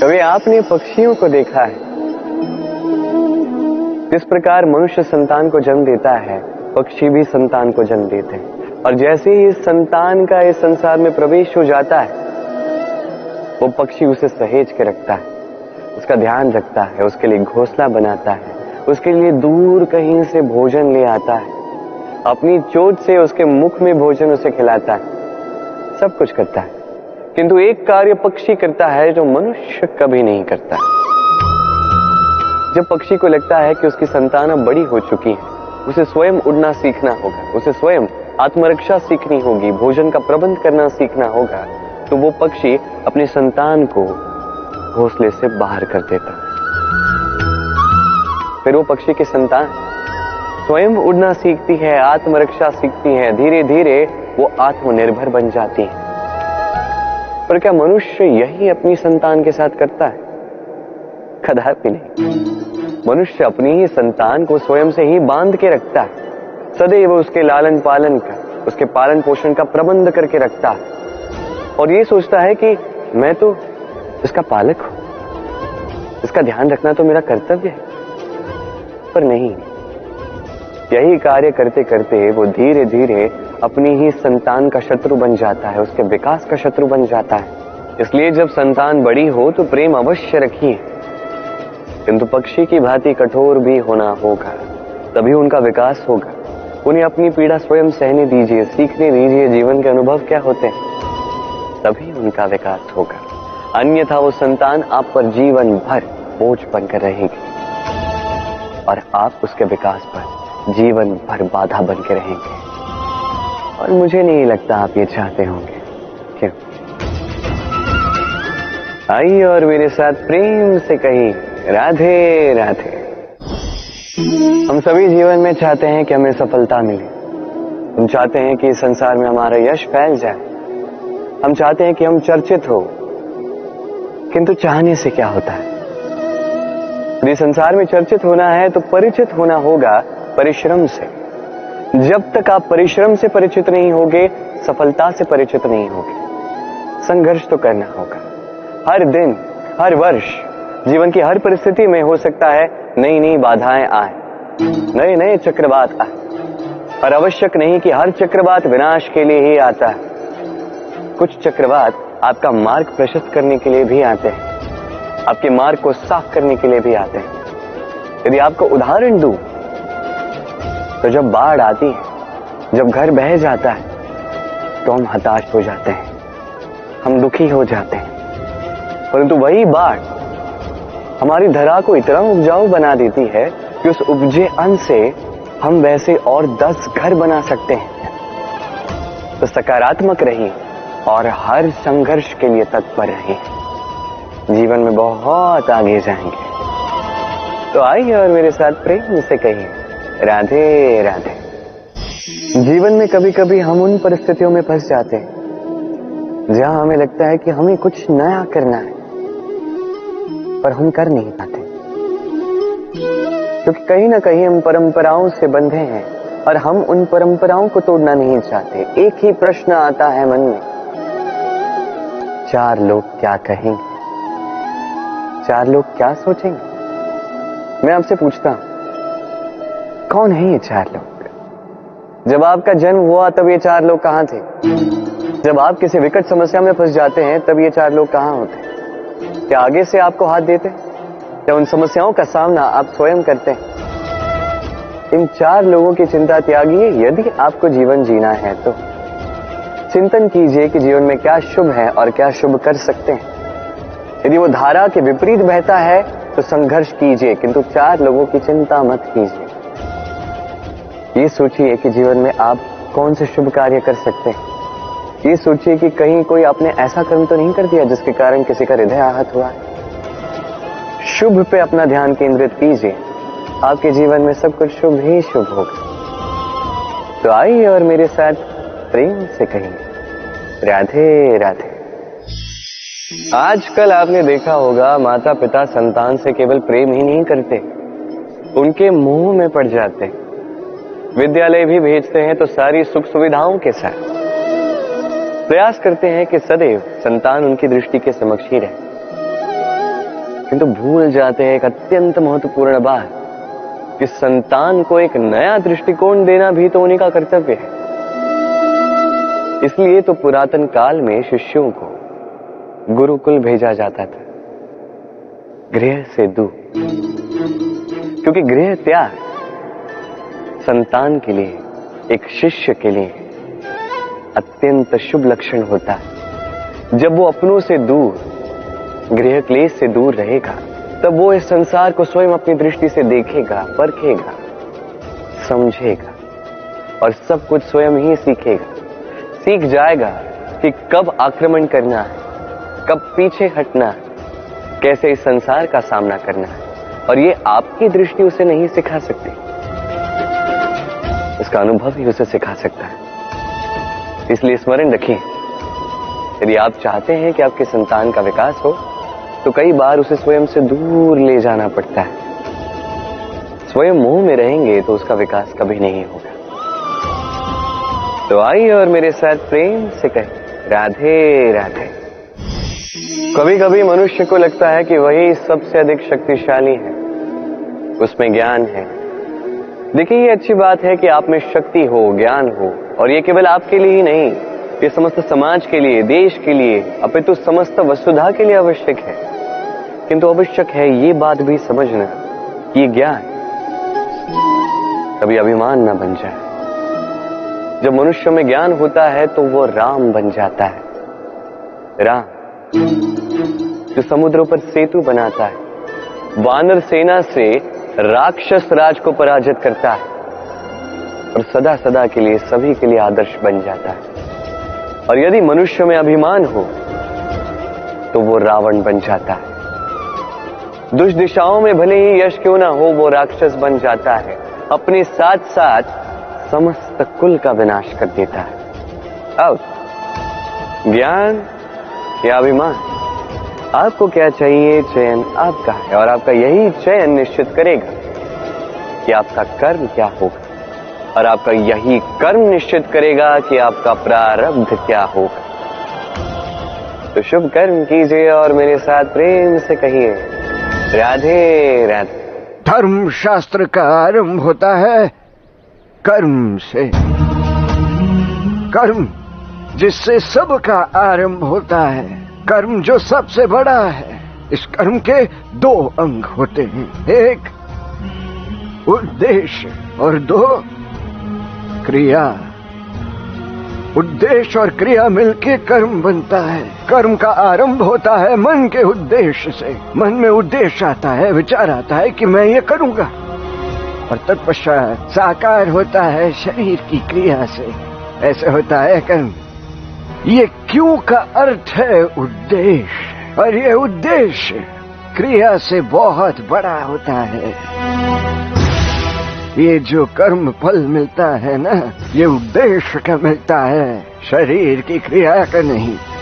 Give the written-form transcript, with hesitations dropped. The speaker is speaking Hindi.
कभी आपने पक्षियों को देखा है? जिस प्रकार मनुष्य संतान को जन्म देता है, पक्षी भी संतान को जन्म देते हैं। और जैसे ही इस संतान का इस संसार में प्रवेश हो जाता है, वो पक्षी उसे सहेज के रखता है, उसका ध्यान रखता है, उसके लिए घोंसला बनाता है, उसके लिए दूर कहीं से भोजन ले आता है, अपनी चोंच से उसके मुख में भोजन उसे खिलाता है, सब कुछ करता है। किंतु एक कार्य पक्षी करता है जो मनुष्य कभी नहीं करता। जब पक्षी को लगता है कि उसकी संतान अब बड़ी हो चुकी है, उसे स्वयं उड़ना सीखना होगा, उसे स्वयं आत्मरक्षा सीखनी होगी, भोजन का प्रबंध करना सीखना होगा, तो वो पक्षी अपनी संतान को घोंसले से बाहर कर देता है। फिर वो पक्षी की संतान स्वयं उड़ना सीखती है, आत्मरक्षा सीखती है, धीरे धीरे वो आत्मनिर्भर बन जाती है। पर क्या मनुष्य यही अपनी संतान के साथ करता है? कदापि नहीं। मनुष्य अपनी ही संतान को स्वयं से ही बांध के रखता है, सदैव उसके लालन पालन का, उसके पालन पोषण का प्रबंध करके रखता है। और ये सोचता है कि मैं तो इसका पालक हूं, इसका ध्यान रखना तो मेरा कर्तव्य है। पर नहीं, यही कार्य करते करते वो धीरे धीरे अपनी ही संतान का शत्रु बन जाता है, उसके विकास का शत्रु बन जाता है। इसलिए जब संतान बड़ी हो तो प्रेम अवश्य रखिए, किंतु पक्षी की भांति कठोर भी होना होगा, तभी उनका विकास होगा। उन्हें अपनी पीड़ा स्वयं सहने दीजिए, सीखने दीजिए जीवन के अनुभव क्या होते हैं, तभी उनका विकास होगा। अन्यथा वो संतान आप पर जीवन भर बोझ बनकर रहेगी और आप उसके विकास पर जीवन भर बाधा बनकर रहेंगे। और मुझे नहीं लगता आप ये चाहते होंगे, क्यों? आइए और मेरे साथ प्रेम से कहिए राधे राधे। हम सभी जीवन में चाहते हैं कि हमें सफलता मिले, हम चाहते हैं कि संसार में हमारा यश फैल जाए, हम चाहते हैं कि हम चर्चित हो। किंतु चाहने से क्या होता है? यदि संसार में चर्चित होना है तो परिचित होना होगा परिश्रम से। जब तक आप परिश्रम से परिचित नहीं होगे, सफलता से परिचित नहीं होगे। संघर्ष तो करना होगा, हर दिन, हर वर्ष, जीवन की हर परिस्थिति में। हो सकता है नई नई बाधाएं आए, नए नए चक्रवात आए, पर आवश्यक नहीं कि हर चक्रवात विनाश के लिए ही आता है। कुछ चक्रवात आपका मार्ग प्रशस्त करने के लिए भी आते हैं, आपके मार्ग को साफ करने के लिए भी आते हैं। यदि आपको उदाहरण दूं तो जब बाढ़ आती है, जब घर बह जाता है, तो हम हताश हो जाते हैं, हम दुखी हो जाते हैं। परंतु वही बाढ़ हमारी धरा को इतना उपजाऊ बना देती है कि उस उपजे अन्न से हम वैसे और 10 घर बना सकते हैं। तो सकारात्मक रहिए और हर संघर्ष के लिए तत्पर रहिए, जीवन में बहुत आगे जाएंगे। तो आइए और मेरे साथ प्रेम से कहिए राधे राधे। जीवन में कभी कभी हम उन परिस्थितियों में फंस जाते हैं जहां हमें लगता है कि हमें कुछ नया करना है, पर हम कर नहीं पाते, क्योंकि कहीं ना कहीं हम परंपराओं से बंधे हैं और हम उन परंपराओं को तोड़ना नहीं चाहते। एक ही प्रश्न आता है मन में, 4 लोग क्या कहेंगे, 4 लोग क्या सोचेंगे। मैं आपसे पूछता हूं, कौन है ये 4 लोग? जब आपका जन्म हुआ तब ये 4 लोग कहां थे? जब आप किसी विकट समस्या में फंस जाते हैं तब ये 4 लोग कहां होते? क्या आगे से आपको हाथ देते? क्या उन समस्याओं का सामना आप स्वयं करते हैं? इन 4 लोगों की चिंता त्यागिए यदि आपको जीवन जीना है तो। चिंतन कीजिए कि जीवन में क्या शुभ है और क्या शुभ कर सकते हैं। यदि वो धारा के विपरीत बहता है तो संघर्ष कीजिए, किंतु 4 लोगों की चिंता मत कीजिए। ये सोचिए कि जीवन में आप कौन से शुभ कार्य कर सकते हैं। ये सोचिए कि कहीं कोई आपने ऐसा कर्म तो नहीं कर दिया जिसके कारण किसी का हृदय आहत हुआ है। शुभ पे अपना ध्यान केंद्रित कीजिए, आपके जीवन में सब कुछ शुभ ही शुभ होगा। तो आइए और मेरे साथ प्रेम से कहिए राधे राधे। आजकल आपने देखा होगा, माता पिता संतान से केवल प्रेम ही नहीं करते, उनके मोह में पड़ जाते हैं, विद्यालय भी भेजते हैं तो सारी सुख सुविधाओं के साथ। प्रयास करते हैं कि सदैव संतान उनकी दृष्टि के समक्ष ही रहे, किंतु भूल जाते हैं एक अत्यंत महत्वपूर्ण बात कि संतान को एक नया दृष्टिकोण देना भी तो उन्हीं का कर्तव्य है। इसलिए तो पुरातन काल में शिष्यों को गुरुकुल भेजा जाता था, गृह से दूर, क्योंकि गृह त्याग संतान के लिए, एक शिष्य के लिए अत्यंत शुभ लक्षण होता है। जब वो अपनों से दूर, गृह क्लेश से दूर रहेगा, तब वो इस संसार को स्वयं अपनी दृष्टि से देखेगा, परखेगा, समझेगा और सब कुछ स्वयं ही सीखेगा। सीख जाएगा कि कब आक्रमण करना है, कब पीछे हटना है, कैसे इस संसार का सामना करना है, और ये आपकी दृष्टि उसे नहीं सिखा सकती, इसका अनुभव ही उसे सिखा सकता है। इसलिए स्मरण रखें, यदि आप चाहते हैं कि आपके संतान का विकास हो तो कई बार उसे स्वयं से दूर ले जाना पड़ता है। स्वयं मोह में रहेंगे तो उसका विकास कभी नहीं होगा। तो आइए और मेरे साथ प्रेम से कहें राधे राधे। कभी कभी मनुष्य को लगता है कि वही सबसे अधिक शक्तिशाली है, उसमें ज्ञान है। देखिए, ये अच्छी बात है कि आप में शक्ति हो, ज्ञान हो, और ये केवल आपके लिए ही नहीं, ये समस्त समाज के लिए, देश के लिए, अपितु समस्त वसुधा के लिए आवश्यक है। किंतु आवश्यक है ये बात भी समझना, ये ज्ञान कभी अभिमान ना बन जाए। जब मनुष्य में ज्ञान होता है तो वो राम बन जाता है। राम जो समुद्रों पर सेतु बनाता है, वानर सेना से राक्षस राज को पराजित करता है और सदा सदा के लिए सभी के लिए आदर्श बन जाता है। और यदि मनुष्य में अभिमान हो तो वो रावण बन जाता है। दुष्दिशाओं में भले ही यश क्यों ना हो, वो राक्षस बन जाता है, अपने साथ साथ समस्त कुल का विनाश कर देता है। अब ज्ञान या अभिमान, आपको क्या चाहिए, चयन आपका है, और आपका यही चयन निश्चित करेगा कि आपका कर्म क्या होगा, और आपका यही कर्म निश्चित करेगा कि आपका प्रारब्ध क्या होगा। तो शुभ कर्म कीजिए और मेरे साथ प्रेम से कहिए राधे राधे। धर्म शास्त्र का आरंभ होता है कर्म से। कर्म जिससे सब का आरंभ होता है, कर्म जो सबसे बड़ा है। इस कर्म के दो अंग होते हैं, एक उद्देश्य और दो क्रिया। उद्देश्य और क्रिया मिलके कर्म बनता है। कर्म का आरंभ होता है मन के उद्देश्य से। मन में उद्देश्य आता है, विचार आता है कि मैं ये करूंगा, और तत्पश्चात साकार होता है शरीर की क्रिया से। ऐसे होता है कर्म। ये क्यों का अर्थ है उद्देश्य, और ये उद्देश्य क्रिया से बहुत बड़ा होता है। ये जो कर्म फल मिलता है ना, ये उद्देश्य का मिलता है, शरीर की क्रिया का नहीं।